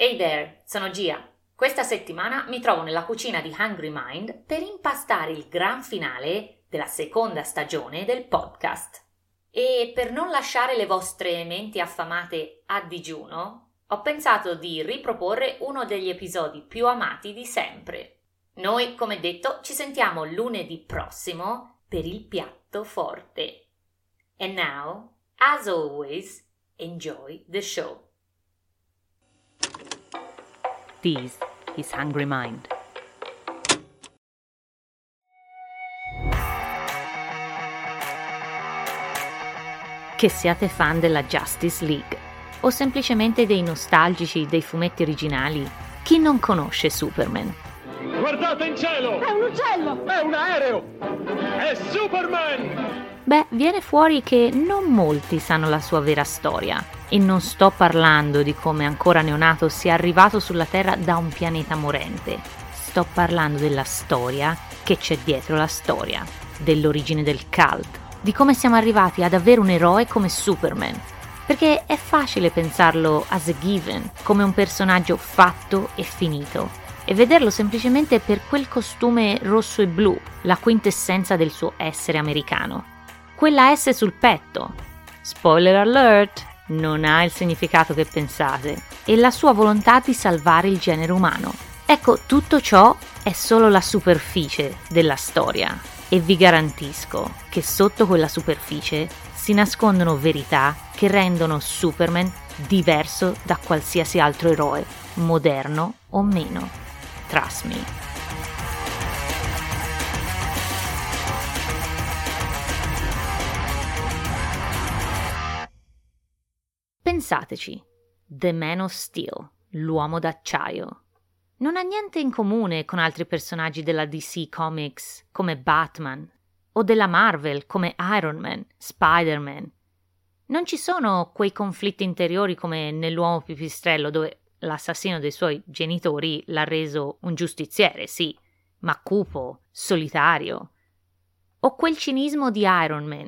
Hey there, sono Gia. Questa settimana mi trovo nella cucina di Hungry Mind per impastare il gran finale della seconda stagione del podcast. E per non lasciare le vostre menti affamate a digiuno, ho pensato di riproporre uno degli episodi più amati di sempre. Noi, come detto, ci sentiamo lunedì prossimo per il piatto forte. And now, as always, enjoy the show. This is Hungry Mind. Che siate fan della Justice League o semplicemente dei nostalgici dei fumetti originali, chi non conosce Superman? Guardate in cielo! È un uccello! È un aereo! È Superman! Beh, viene fuori che non molti sanno la sua vera storia. E non sto parlando di come ancora neonato sia arrivato sulla Terra da un pianeta morente. Sto parlando della storia che c'è dietro la storia, dell'origine del cult, di come siamo arrivati ad avere un eroe come Superman. Perché è facile pensarlo as a given, come un personaggio fatto e finito, e vederlo semplicemente per quel costume rosso e blu, la quintessenza del suo essere americano. Quella S sul petto, spoiler alert, non ha il significato che pensate, e la sua volontà di salvare il genere umano. Ecco, tutto ciò è solo la superficie della storia, e vi garantisco che sotto quella superficie si nascondono verità che rendono Superman diverso da qualsiasi altro eroe, moderno o meno. Trust me. Pensateci, The Man of Steel, l'uomo d'acciaio, non ha niente in comune con altri personaggi della DC Comics come Batman o della Marvel come Iron Man, Spider-Man. Non ci sono quei conflitti interiori come nell'Uomo Pipistrello, dove l'assassino dei suoi genitori l'ha reso un giustiziere, sì, ma cupo, solitario. O quel cinismo di Iron Man,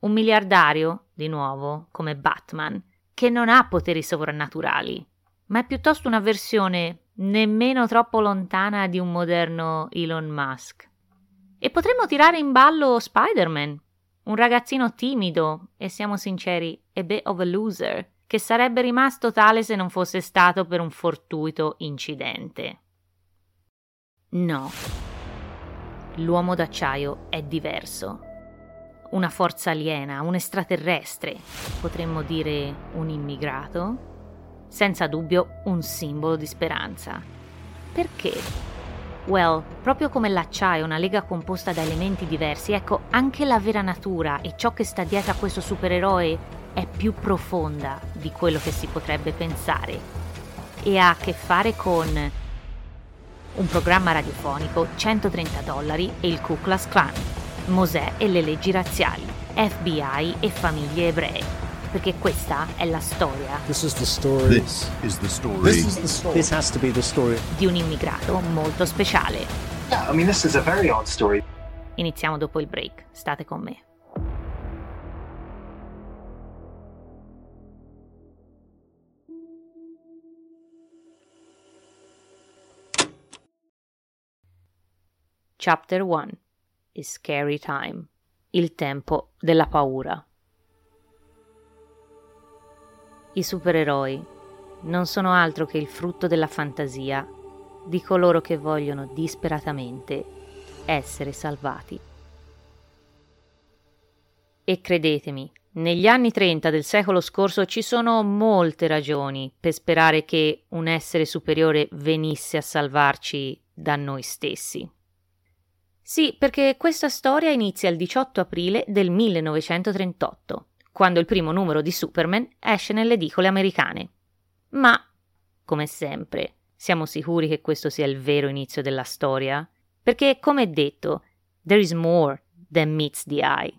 un miliardario, di nuovo, come Batman, che non ha poteri sovrannaturali, ma è piuttosto una versione nemmeno troppo lontana di un moderno Elon Musk. E potremmo tirare in ballo Spider-Man, un ragazzino timido e, siamo sinceri, a bit of a loser, che sarebbe rimasto tale se non fosse stato per un fortuito incidente. No, l'uomo d'acciaio è diverso. Una forza aliena, un extraterrestre, potremmo dire un immigrato, senza dubbio un simbolo di speranza. Perché? Well, proprio come l'acciaio è una lega composta da elementi diversi, ecco, anche la vera natura e ciò che sta dietro a questo supereroe è più profonda di quello che si potrebbe pensare e ha a che fare con un programma radiofonico, $130 e il Ku Klux Klan, Mosè e le leggi razziali, FBI e famiglie ebree, perché questa è la storia. This has to be the story. Di un immigrato molto speciale. Yeah, I mean, this is a very odd story. Iniziamo dopo il break, state con me. Chapter 1 is Scary Time, il tempo della paura. I supereroi non sono altro che il frutto della fantasia di coloro che vogliono disperatamente essere salvati. E credetemi, negli anni 30 del secolo scorso ci sono molte ragioni per sperare che un essere superiore venisse a salvarci da noi stessi. Sì, perché questa storia inizia il 18 aprile del 1938, quando il primo numero di Superman esce nelle edicole americane. Ma, come sempre, siamo sicuri che questo sia il vero inizio della storia? Perché, come detto, there is more than meets the eye.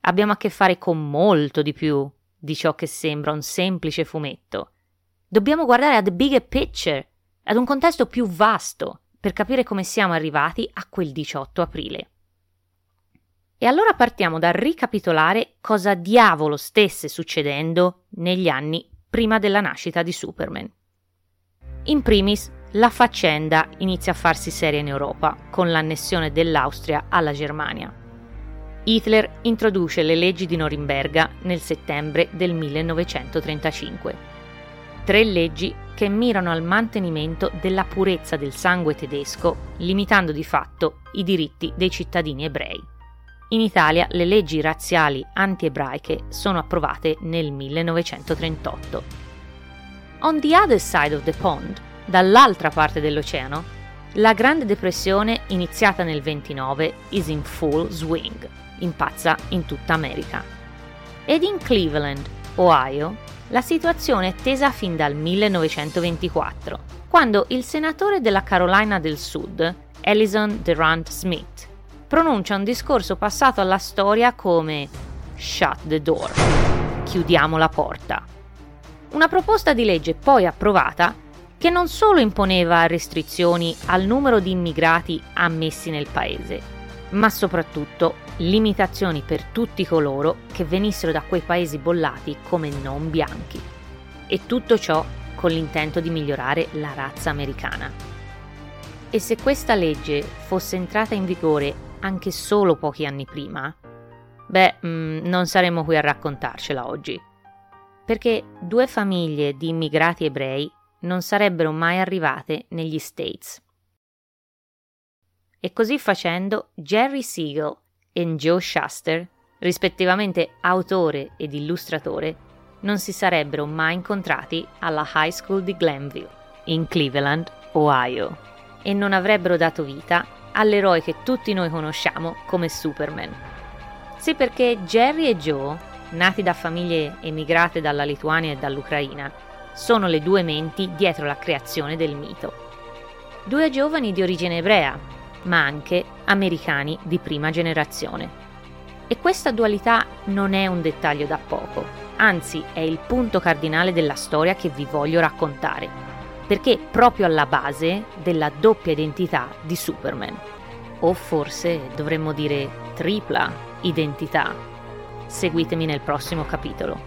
Abbiamo a che fare con molto di più di ciò che sembra un semplice fumetto. Dobbiamo guardare ad a bigger picture, ad un contesto più vasto, per capire come siamo arrivati a quel 18 aprile. E allora partiamo da ricapitolare cosa diavolo stesse succedendo negli anni prima della nascita di Superman. In primis, la faccenda inizia a farsi seria in Europa, con l'annessione dell'Austria alla Germania. Hitler introduce le leggi di Norimberga nel settembre del 1935. 3 leggi che mirano al mantenimento della purezza del sangue tedesco, limitando di fatto i diritti dei cittadini ebrei. In Italia le leggi razziali anti-ebraiche sono approvate nel 1938. On the other side of the pond, dall'altra parte dell'oceano, la Grande Depressione, iniziata nel 1929, is in full swing, impazza in tutta America. Ed in Cleveland, Ohio, la situazione è tesa fin dal 1924, quando il senatore della Carolina del Sud, Ellison Durant Smith, pronuncia un discorso passato alla storia come "Shut the door", chiudiamo la porta. Una proposta di legge poi approvata che non solo imponeva restrizioni al numero di immigrati ammessi nel paese, ma soprattutto limitazioni per tutti coloro che venissero da quei paesi bollati come non bianchi. E tutto ciò con l'intento di migliorare la razza americana. E se questa legge fosse entrata in vigore anche solo pochi anni prima, non saremmo qui a raccontarcela oggi. Perché 2 famiglie di immigrati ebrei non sarebbero mai arrivate negli States. E così facendo, Jerry Siegel e Joe Shuster, rispettivamente autore ed illustratore, non si sarebbero mai incontrati alla High School di Glenville, in Cleveland, Ohio, e non avrebbero dato vita all'eroe che tutti noi conosciamo come Superman. Sì, perché Jerry e Joe, nati da famiglie emigrate dalla Lituania e dall'Ucraina, sono le 2 menti dietro la creazione del mito. 2 giovani di origine ebrea, ma anche americani di prima generazione. E questa dualità non è un dettaglio da poco, anzi è il punto cardinale della storia che vi voglio raccontare, perché è proprio alla base della doppia identità di Superman, o forse dovremmo dire tripla identità. Seguitemi nel prossimo capitolo.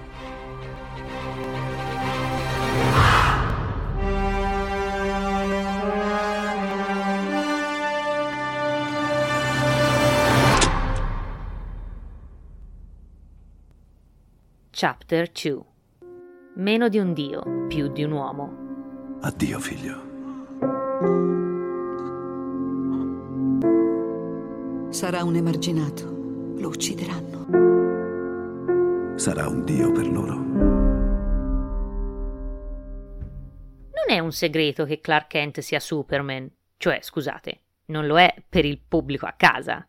Chapter 2. Meno di un dio, più di un uomo. Addio, figlio. Sarà un emarginato. Lo uccideranno. Sarà un dio per loro. Non è un segreto che Clark Kent sia Superman. Cioè, scusate, non lo è per il pubblico a casa.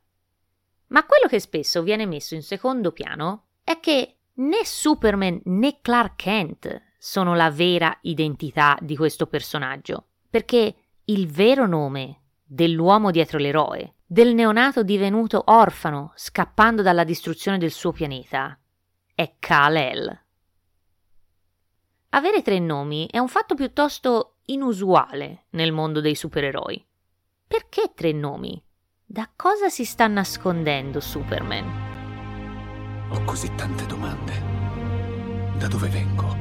Ma quello che spesso viene messo in secondo piano è che né Superman né Clark Kent sono la vera identità di questo personaggio, perché il vero nome dell'uomo dietro l'eroe, del neonato divenuto orfano scappando dalla distruzione del suo pianeta, è Kal-El. Avere 3 nomi è un fatto piuttosto inusuale nel mondo dei supereroi. Perché 3 nomi? Da cosa si sta nascondendo Superman? Ho così tante domande. Da dove vengo?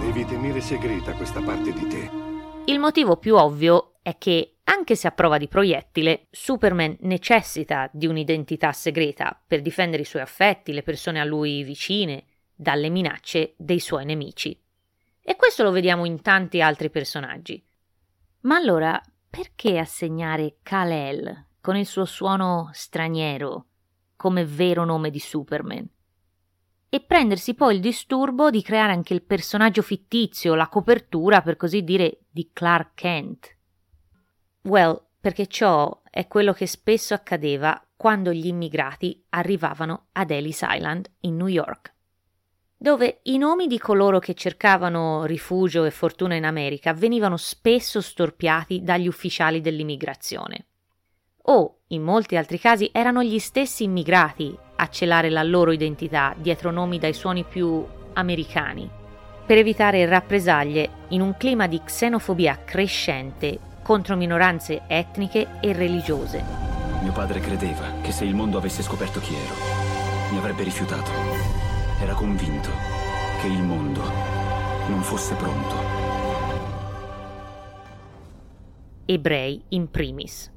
Devi tenere segreta questa parte di te. Il motivo più ovvio è che, anche se a prova di proiettile, Superman necessita di un'identità segreta per difendere i suoi affetti, le persone a lui vicine, dalle minacce dei suoi nemici. E questo lo vediamo in tanti altri personaggi. Ma allora, perché assegnare Kal-El, con il suo suono straniero, come vero nome di Superman, e prendersi poi il disturbo di creare anche il personaggio fittizio, la copertura, per così dire, di Clark Kent? Well, perché ciò è quello che spesso accadeva quando gli immigrati arrivavano ad Ellis Island in New York, dove i nomi di coloro che cercavano rifugio e fortuna in America venivano spesso storpiati dagli ufficiali dell'immigrazione. O, in molti altri casi, erano gli stessi immigrati a celare la loro identità dietro nomi dai suoni più americani, per evitare rappresaglie in un clima di xenofobia crescente contro minoranze etniche e religiose. Mio padre credeva che se il mondo avesse scoperto chi ero, mi avrebbe rifiutato. Era convinto che il mondo non fosse pronto ebrei in primis.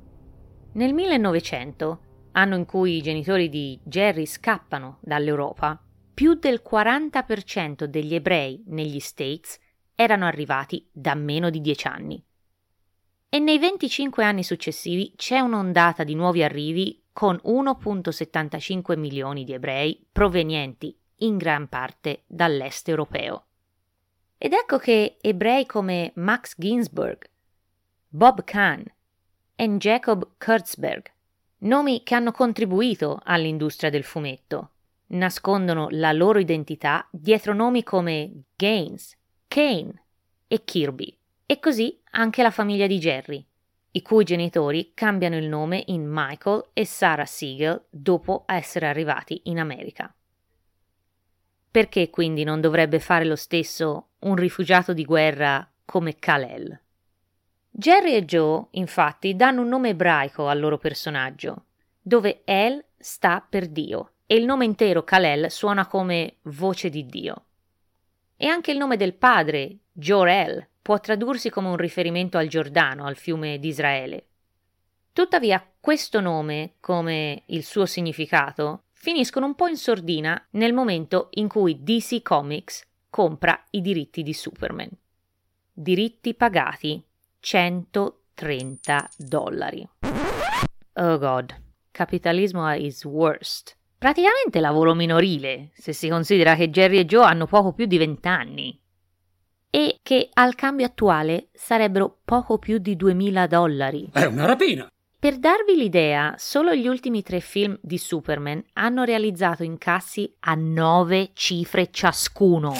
Nel 1900, anno in cui i genitori di Jerry scappano dall'Europa, più del 40% degli ebrei negli States erano arrivati da meno di 10 anni. E nei 25 anni successivi c'è un'ondata di nuovi arrivi con 1,75 milioni di ebrei provenienti in gran parte dall'est europeo. Ed ecco che ebrei come Max Ginzburg, Bob Kahn e Jacob Kurtzberg, nomi che hanno contribuito all'industria del fumetto, nascondono la loro identità dietro nomi come Gaines, Kane e Kirby, e così anche la famiglia di Jerry, i cui genitori cambiano il nome in Michael e Sarah Siegel dopo essere arrivati in America. Perché quindi non dovrebbe fare lo stesso un rifugiato di guerra come Kal-El? Jerry e Joe, infatti, danno un nome ebraico al loro personaggio, dove El sta per Dio, e il nome intero Kal-El suona come voce di Dio. E anche il nome del padre, Jor-El, può tradursi come un riferimento al Giordano, al fiume di Israele. Tuttavia, questo nome, come il suo significato, finiscono un po' in sordina nel momento in cui DC Comics compra i diritti di Superman. Diritti pagati $130. Oh God, capitalismo at its worst. Praticamente lavoro minorile, se si considera che Jerry e Joe hanno poco più di 20 anni. E che al cambio attuale sarebbero poco più di $2.000. È una rapina! Per darvi l'idea, solo gli ultimi 3 film di Superman hanno realizzato incassi a 9 cifre ciascuno.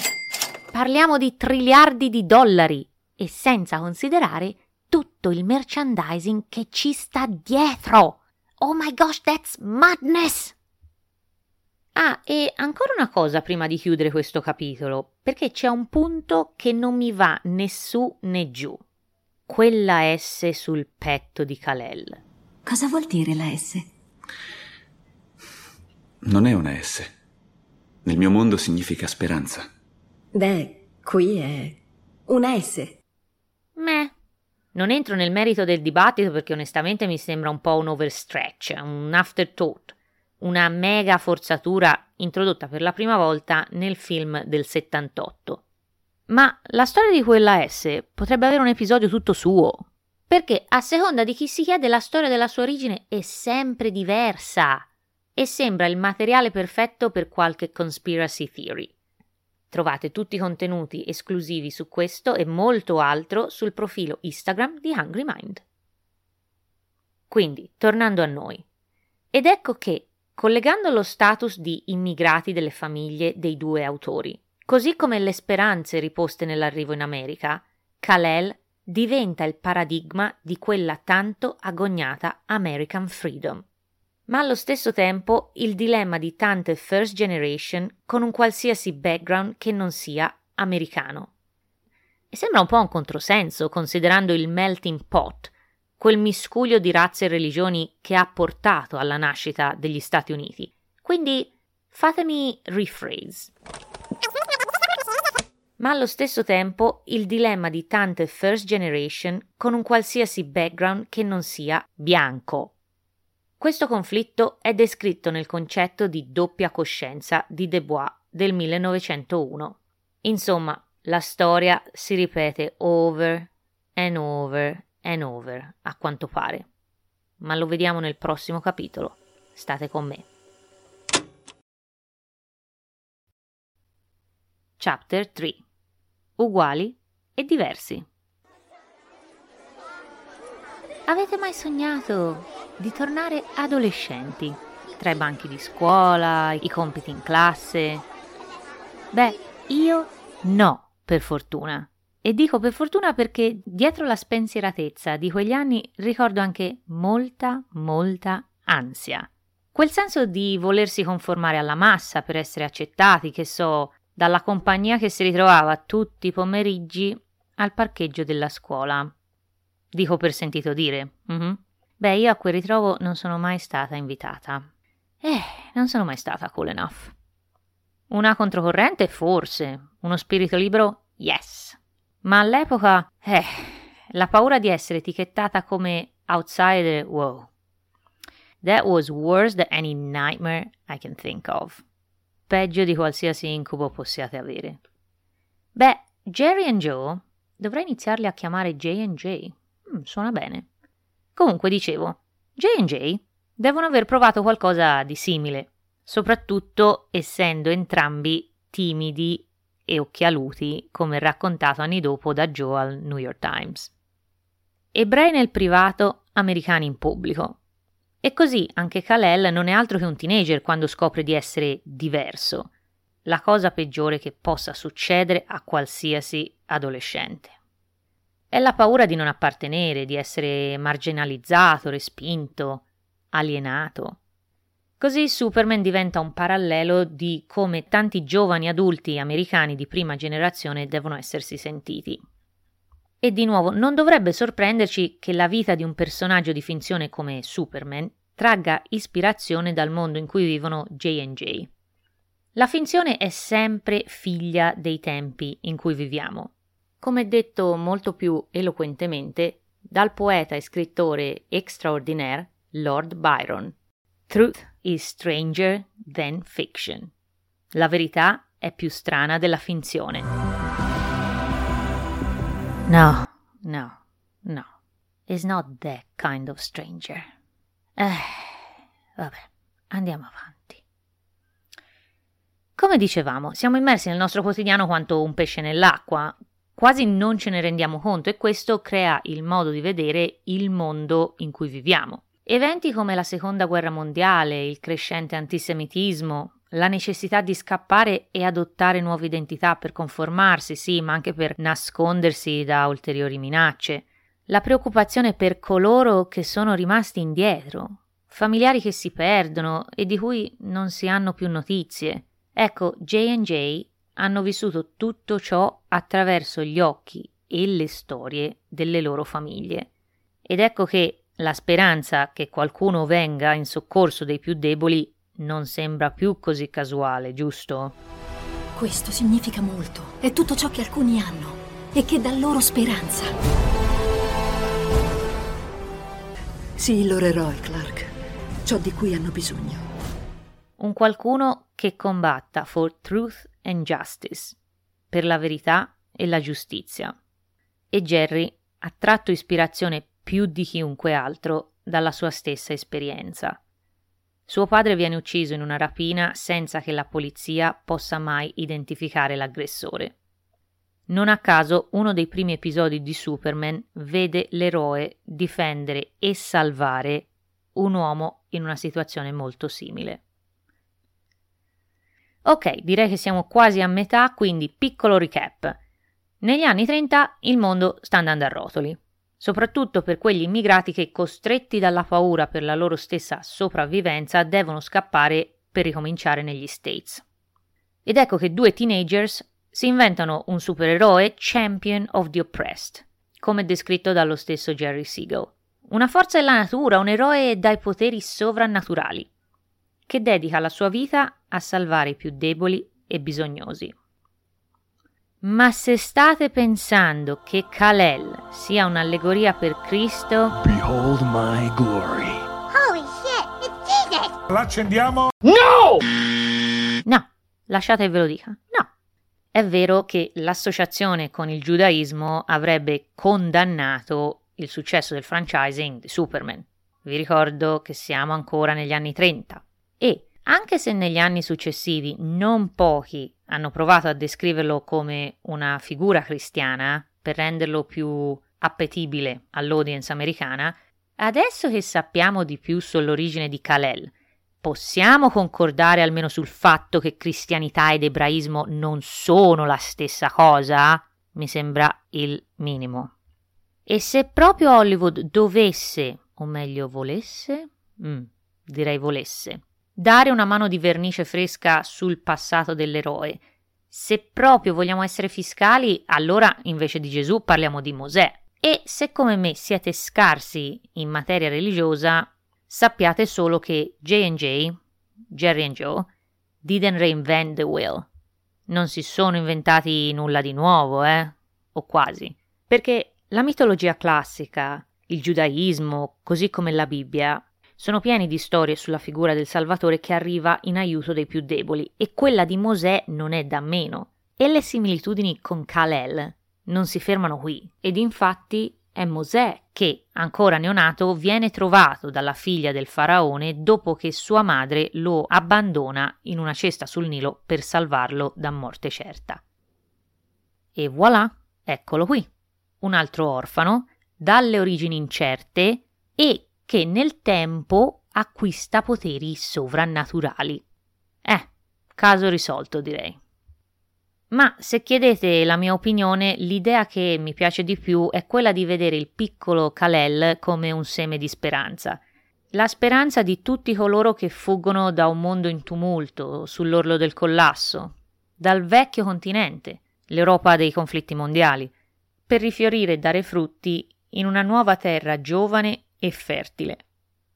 Parliamo di triliardi di dollari, e senza considerare tutto il merchandising che ci sta dietro. Oh my gosh, that's madness! Ah, e ancora una cosa prima di chiudere questo capitolo, perché c'è un punto che non mi va né su né giù. Quella S sul petto di Kal-El. Cosa vuol dire la S? Non è una S. Nel mio mondo significa speranza. Beh, qui è una S. Meh. Non entro nel merito del dibattito perché onestamente mi sembra un po' un overstretch, un afterthought. Una mega forzatura introdotta per la prima volta nel film del 1978. Ma la storia di quella S potrebbe avere un episodio tutto suo, perché a seconda di chi si chiede la storia della sua origine è sempre diversa e sembra il materiale perfetto per qualche conspiracy theory. Trovate tutti i contenuti esclusivi su questo e molto altro sul profilo Instagram di Hungry Mind. Quindi, tornando a noi, ed ecco che collegando lo status di immigrati delle famiglie dei 2 autori, così come le speranze riposte nell'arrivo in America, Kal-El diventa il paradigma di quella tanto agognata American Freedom. Ma allo stesso tempo il dilemma di tante first generation con un qualsiasi background che non sia americano. E sembra un po' un controsenso considerando il melting pot, quel miscuglio di razze e religioni che ha portato alla nascita degli Stati Uniti. Quindi fatemi rephrase. Ma allo stesso tempo il dilemma di tante first generation con un qualsiasi background che non sia bianco. Questo conflitto è descritto nel concetto di doppia coscienza di Dubois del 1901. Insomma, la storia si ripete over and over and over, a quanto pare. Ma lo vediamo nel prossimo capitolo. State con me. Chapter 3. Uguali e diversi. Avete mai sognato di tornare adolescenti? Tra i banchi di scuola, i compiti in classe? Beh, io no, per fortuna. E dico per fortuna perché dietro la spensieratezza di quegli anni ricordo anche molta ansia. Quel senso di volersi conformare alla massa per essere accettati, che so, dalla compagnia che si ritrovava tutti i pomeriggi al parcheggio della scuola. Dico per sentito dire. Beh, io a quel ritrovo non sono mai stata invitata. Non sono mai stata cool enough. Una controcorrente forse, uno spirito libero yes. Ma all'epoca, La paura di essere etichettata come outsider, wow. That was worse than any nightmare I can think of. Peggio di qualsiasi incubo possiate avere. Beh, Jerry and Joe dovrei iniziarli a chiamare J&J. Suona bene. Comunque, dicevo, J&J devono aver provato qualcosa di simile, soprattutto essendo entrambi timidi e occhialuti, come raccontato anni dopo da Joe al New York Times. Ebrei nel privato, americani in pubblico. E così anche Kal-El non è altro che un teenager quando scopre di essere diverso, la cosa peggiore che possa succedere a qualsiasi adolescente. È la paura di non appartenere, di essere marginalizzato, respinto, alienato. Così Superman diventa un parallelo di come tanti giovani adulti americani di prima generazione devono essersi sentiti. E di nuovo, non dovrebbe sorprenderci che la vita di un personaggio di finzione come Superman tragga ispirazione dal mondo in cui vivono J&J. La finzione è sempre figlia dei tempi in cui viviamo. Come detto molto più eloquentemente dal poeta e scrittore extraordinaire Lord Byron, Truth is stranger than fiction. La verità è più strana della finzione. No, no, no. It's not that kind of stranger. Vabbè, andiamo avanti. Come dicevamo, siamo immersi nel nostro quotidiano quanto un pesce nell'acqua. Quasi non ce ne rendiamo conto e questo crea il modo di vedere il mondo in cui viviamo. Eventi come la Seconda Guerra Mondiale, il crescente antisemitismo, la necessità di scappare e adottare nuove identità per conformarsi, sì, ma anche per nascondersi da ulteriori minacce, la preoccupazione per coloro che sono rimasti indietro, familiari che si perdono e di cui non si hanno più notizie. Ecco, J&J hanno vissuto tutto ciò attraverso gli occhi e le storie delle loro famiglie. Ed ecco che la speranza che qualcuno venga in soccorso dei più deboli non sembra più così casuale, giusto? Questo significa molto. È tutto ciò che alcuni hanno e che dà loro speranza. Sì, il loro eroe, Clark. Ciò di cui hanno bisogno. Un qualcuno che combatta for truth and justice, per la verità e la giustizia. E Jerry ha tratto ispirazione più di chiunque altro dalla sua stessa esperienza. Suo padre viene ucciso in una rapina senza che la polizia possa mai identificare l'aggressore. Non a caso uno dei primi episodi di Superman vede l'eroe difendere e salvare un uomo in una situazione molto simile. Ok, direi che siamo quasi a metà, quindi piccolo recap. Negli anni 30 il mondo sta andando a rotoli, soprattutto per quegli immigrati che, costretti dalla paura per la loro stessa sopravvivenza, devono scappare per ricominciare negli States. Ed ecco che due teenagers si inventano un supereroe champion of the oppressed, come descritto dallo stesso Jerry Siegel. Una forza della natura, un eroe dai poteri sovrannaturali, che dedica la sua vita a salvare i più deboli e bisognosi. Ma se state pensando che Kal-El sia un'allegoria per Cristo, behold my glory. Holy shit, it's Jesus! L'accendiamo? No! No, lasciate che ve lo dica, no. È vero che l'associazione con il giudaismo avrebbe condannato il successo del franchising di Superman. Vi ricordo che siamo ancora negli anni 30 e, anche se negli anni successivi non pochi hanno provato a descriverlo come una figura cristiana per renderlo più appetibile all'audience americana, adesso che sappiamo di più sull'origine di Kal-El, possiamo concordare almeno sul fatto che cristianità ed ebraismo non sono la stessa cosa? Mi sembra il minimo. E se proprio Hollywood dovesse, o meglio volesse, direi volesse, dare una mano di vernice fresca sul passato dell'eroe, se proprio vogliamo essere fiscali, allora invece di Gesù parliamo di Mosè. E se come me siete scarsi in materia religiosa, sappiate solo che J&J, Jerry and Joe, didn't reinvent the wheel. Non si sono inventati nulla di nuovo, o quasi. Perché La mitologia classica, il giudaismo, così come la Bibbia, sono pieni di storie sulla figura del Salvatore che arriva in aiuto dei più deboli, e quella di Mosè non è da meno. E le similitudini con Kal-El non si fermano qui, ed infatti è Mosè che, ancora neonato, viene trovato dalla figlia del faraone dopo che sua madre lo abbandona in una cesta sul Nilo per salvarlo da morte certa. E voilà, eccolo qui, un altro orfano, dalle origini incerte e che nel tempo acquista poteri sovrannaturali. Caso risolto, direi. Ma se chiedete la mia opinione, l'idea che mi piace di più è quella di vedere il piccolo Kal-El come un seme di speranza. La speranza di tutti coloro che fuggono da un mondo in tumulto, sull'orlo del collasso, dal vecchio continente, l'Europa dei conflitti mondiali, per rifiorire e dare frutti in una nuova terra giovane e fertile,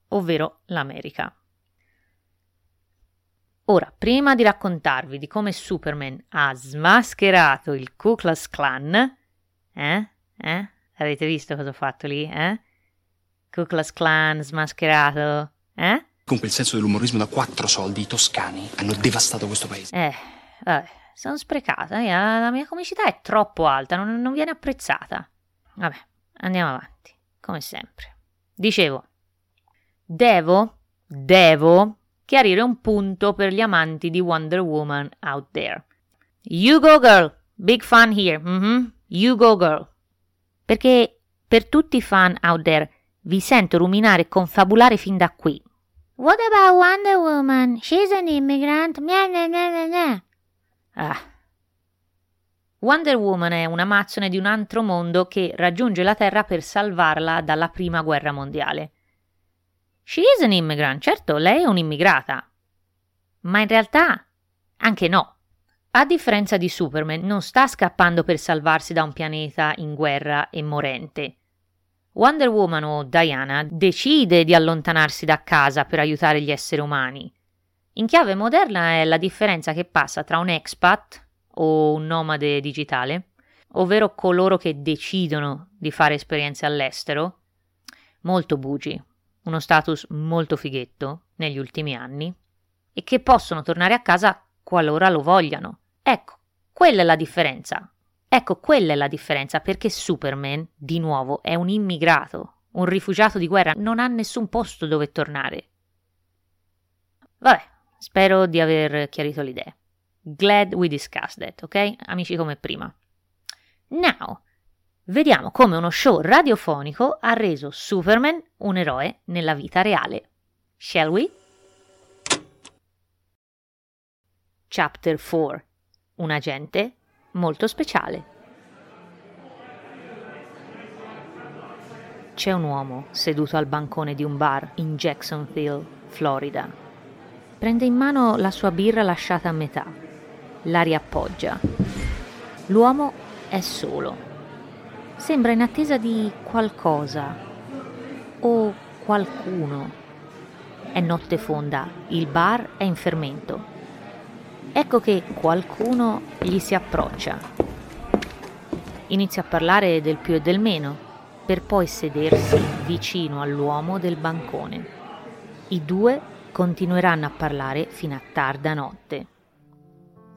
ovvero l'America. Ora, prima di raccontarvi di come Superman ha smascherato il Ku Klux Klan, avete visto cosa ho fatto lì, Ku Klux Klan smascherato, Con quel senso dell'umorismo da 4 soldi, i toscani hanno devastato questo paese. Vabbè, sono sprecata, la mia comicità è troppo alta, non viene apprezzata. Vabbè, andiamo avanti, come sempre. Dicevo, devo chiarire un punto per gli amanti di Wonder Woman out there. You go girl, big fan here, You go girl. Perché per tutti i fan out there vi sento ruminare e confabulare fin da qui. What about Wonder Woman? She's an immigrant. Nah, nah, nah, nah. Wonder Woman è una mazzone di un altro mondo che raggiunge la Terra per salvarla dalla prima guerra mondiale. She is an immigrant, certo, lei è un'immigrata. Ma in realtà anche no. A differenza di Superman, non sta scappando per salvarsi da un pianeta in guerra e morente. Wonder Woman, o Diana, decide di allontanarsi da casa per aiutare gli esseri umani. In chiave moderna è la differenza che passa tra un expat, o un nomade digitale, ovvero coloro che decidono di fare esperienze all'estero, molto bugi, uno status molto fighetto negli ultimi anni, e che possono tornare a casa qualora lo vogliano. Ecco, quella è la differenza. Perché Superman, di nuovo, è un immigrato, un rifugiato di guerra, non ha nessun posto dove tornare. Vabbè, spero di aver chiarito l'idea. Glad we discussed that, ok? Amici come prima. Now, vediamo come uno show radiofonico ha reso Superman un eroe nella vita reale. Shall we? Chapter 4. Un agente molto speciale. C'è un uomo seduto al bancone di un bar in Jacksonville, Florida. Prende in mano la sua birra lasciata a metà. La riappoggia. L'uomo è solo. Sembra in attesa di qualcosa o qualcuno. È notte fonda, il bar è in fermento. Ecco che qualcuno gli si approccia. Inizia a parlare del più e del meno, per poi sedersi vicino all'uomo del bancone. I due continueranno a parlare fino a tarda notte.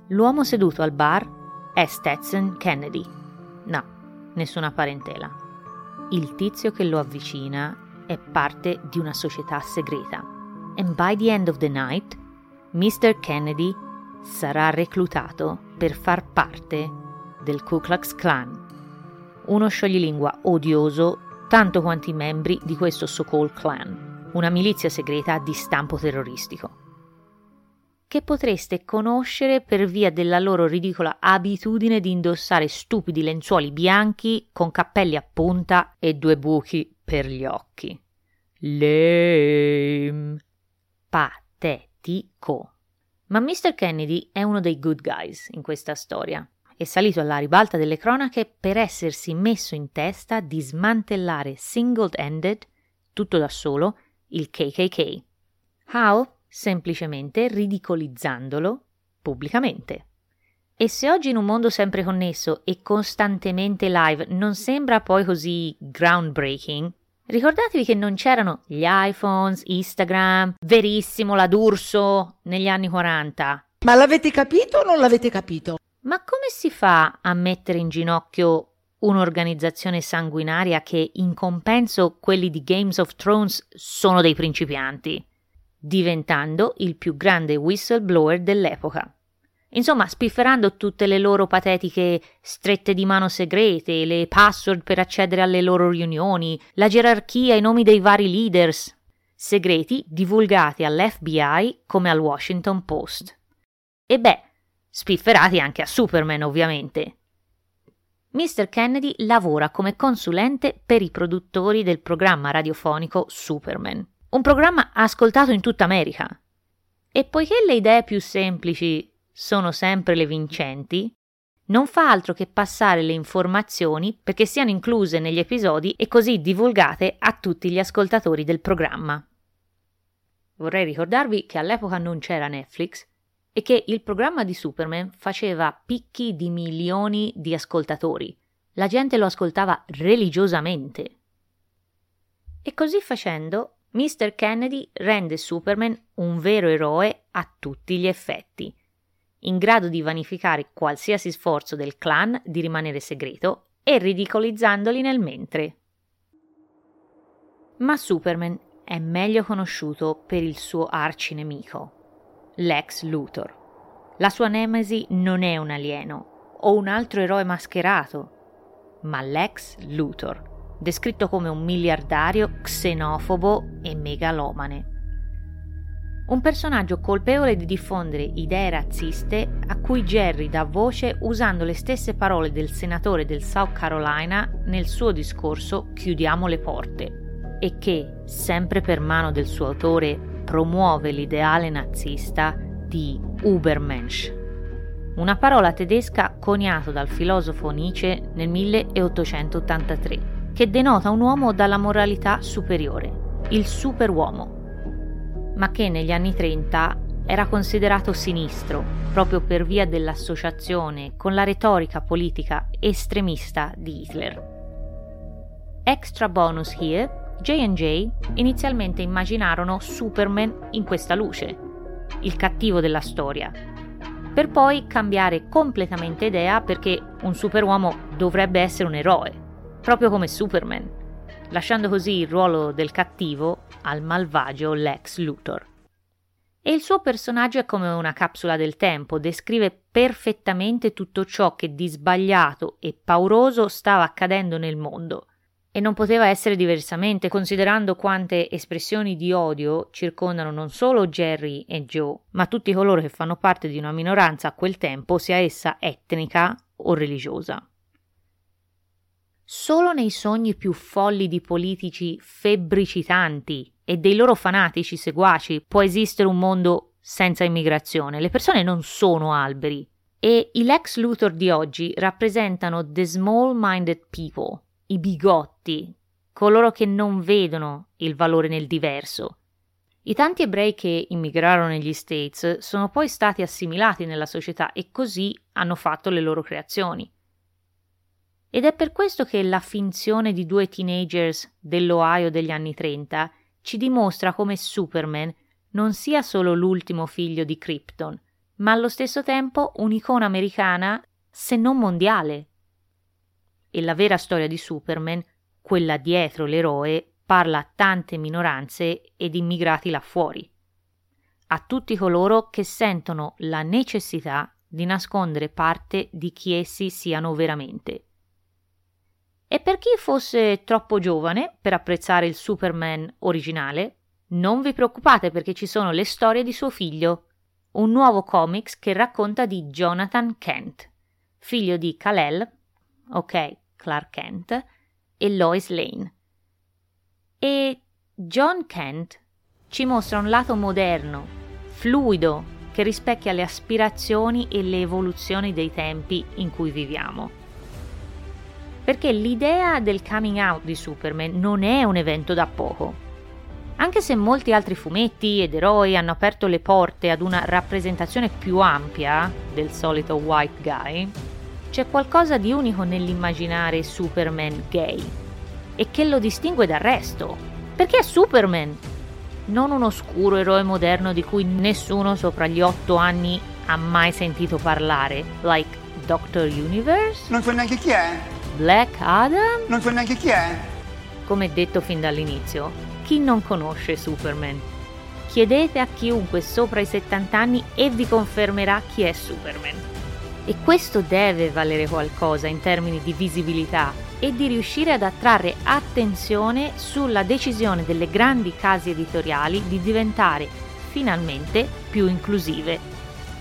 L'uomo seduto al bar è Stetson Kennedy. No. Nessuna parentela. Il tizio che lo avvicina è parte di una società segreta. And by the end of the night, Mr. Kennedy sarà reclutato per far parte del Ku Klux Klan, uno scioglilingua odioso tanto quanto i membri di questo so-called clan, una milizia segreta di stampo terroristico, che potreste conoscere per via della loro ridicola abitudine di indossare stupidi lenzuoli bianchi con cappelli a punta e 2 buchi per gli occhi. Lame. Patetico. Ma Mr. Kennedy è uno dei good guys in questa storia. È salito alla ribalta delle cronache per essersi messo in testa di smantellare single-handed, tutto da solo, il KKK. How? Semplicemente ridicolizzandolo pubblicamente. E se oggi in un mondo sempre connesso e costantemente live non sembra poi così groundbreaking, ricordatevi che non c'erano gli iPhones, Instagram, Verissimo, la D'Urso negli anni 40. Ma l'avete capito o non l'avete capito? Ma come si fa a mettere in ginocchio un'organizzazione sanguinaria che in compenso quelli di Games of Thrones sono dei principianti, diventando il più grande whistleblower dell'epoca? Insomma, spifferando tutte le loro patetiche strette di mano segrete, le password per accedere alle loro riunioni, la gerarchia, i nomi dei vari leaders, segreti divulgati all'FBI come al Washington Post. E beh, spifferati anche a Superman, ovviamente. Mr. Kennedy lavora come consulente per i produttori del programma radiofonico Superman, un programma ascoltato in tutta America. E poiché le idee più semplici sono sempre le vincenti, non fa altro che passare le informazioni perché siano incluse negli episodi e così divulgate a tutti gli ascoltatori del programma. Vorrei ricordarvi che all'epoca non c'era Netflix e che il programma di Superman faceva picchi di milioni di ascoltatori. La gente lo ascoltava religiosamente. E così facendo, Mr. Kennedy rende Superman un vero eroe a tutti gli effetti, in grado di vanificare qualsiasi sforzo del clan di rimanere segreto e ridicolizzandoli nel mentre. Ma Superman è meglio conosciuto per il suo arcinemico, Lex Luthor. La sua nemesi non è un alieno o un altro eroe mascherato, ma Lex Luthor, descritto come un miliardario xenofobo e megalomane. Un personaggio colpevole di diffondere idee razziste a cui Jerry dà voce usando le stesse parole del senatore del South Carolina nel suo discorso "Chiudiamo le porte" e che, sempre per mano del suo autore, promuove l'ideale nazista di Übermensch, una parola tedesca coniata dal filosofo Nietzsche nel 1883, che denota un uomo dalla moralità superiore, il superuomo, ma che negli anni 30 era considerato sinistro proprio per via dell'associazione con la retorica politica estremista di Hitler. Extra bonus here, J&J inizialmente immaginarono Superman in questa luce, il cattivo della storia, per poi cambiare completamente idea perché un superuomo dovrebbe essere un eroe, proprio come Superman, lasciando così il ruolo del cattivo al malvagio Lex Luthor. E il suo personaggio è come una capsula del tempo, descrive perfettamente tutto ciò che di sbagliato e pauroso stava accadendo nel mondo, e non poteva essere diversamente considerando quante espressioni di odio circondano non solo Jerry e Joe, ma tutti coloro che fanno parte di una minoranza a quel tempo, sia essa etnica o religiosa. Solo nei sogni più folli di politici febbricitanti e dei loro fanatici seguaci può esistere un mondo senza immigrazione. Le persone non sono alberi e i Lex Luthor di oggi rappresentano the small-minded people, i bigotti, coloro che non vedono il valore nel diverso. I tanti ebrei che immigrarono negli States sono poi stati assimilati nella società e così hanno fatto le loro creazioni. Ed è per questo che la finzione di due teenagers dell'Ohio degli anni 30 ci dimostra come Superman non sia solo l'ultimo figlio di Krypton, ma allo stesso tempo un'icona americana, se non mondiale. E la vera storia di Superman, quella dietro l'eroe, parla a tante minoranze ed immigrati là fuori, a tutti coloro che sentono la necessità di nascondere parte di chi essi siano veramente. E per chi fosse troppo giovane per apprezzare il Superman originale, non vi preoccupate perché ci sono le storie di suo figlio, un nuovo comics che racconta di Jonathan Kent, figlio di Kal-El, ok, Clark Kent, e Lois Lane. E John Kent ci mostra un lato moderno, fluido, che rispecchia le aspirazioni e le evoluzioni dei tempi in cui viviamo. Perché l'idea del coming out di Superman non è un evento da poco. Anche se molti altri fumetti ed eroi hanno aperto le porte ad una rappresentazione più ampia del solito white guy, c'è qualcosa di unico nell'immaginare Superman gay e che lo distingue dal resto, perché è Superman, non un oscuro eroe moderno di cui nessuno sopra gli 8 anni ha mai sentito parlare, like Doctor Universe? Non so neanche chi è. Black Adam? Non so neanche chi è. Come detto fin dall'inizio, chi non conosce Superman? Chiedete a chiunque sopra i 70 anni e vi confermerà chi è Superman. E questo deve valere qualcosa in termini di visibilità e di riuscire ad attrarre attenzione sulla decisione delle grandi case editoriali di diventare finalmente più inclusive.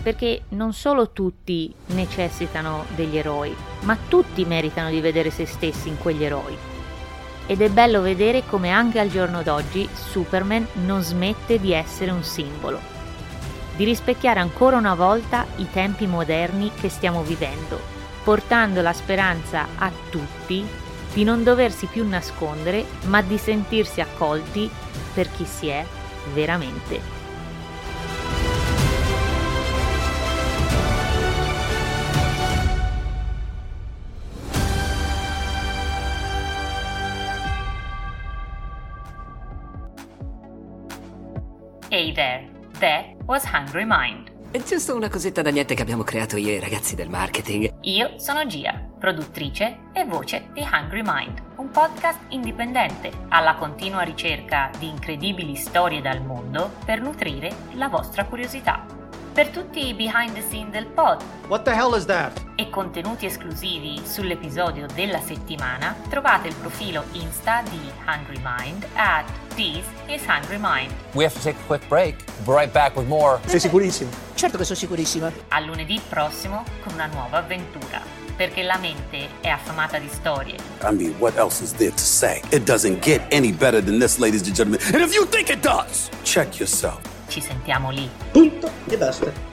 Perché non solo tutti necessitano degli eroi, ma tutti meritano di vedere se stessi in quegli eroi. Ed è bello vedere come anche al giorno d'oggi Superman non smette di essere un simbolo, di rispecchiare ancora una volta i tempi moderni che stiamo vivendo, portando la speranza a tutti di non doversi più nascondere, ma di sentirsi accolti per chi si è veramente. Hey there, that was Hungry Mind. È giusto una cosetta da niente che abbiamo creato io e i ragazzi del marketing. Io sono Gia, produttrice e voce di Hungry Mind, un podcast indipendente alla continua ricerca di incredibili storie dal mondo per nutrire la vostra curiosità. Per tutti i behind the scene del pod. What the hell is that? E contenuti esclusivi sull'episodio della settimana, trovate il profilo Insta di Hungry Mind at This is Hungry Mind. We have to take a quick break. We'll be right back with more. Sei sicurissimo? Certo che sono sicurissima. A lunedì prossimo con una nuova avventura, perché la mente è affamata di storie. I mean, what else is there to say? It doesn't get any better than this, ladies and gentlemen. And if you think it does, check yourself. Ci sentiamo lì. Punto e basta.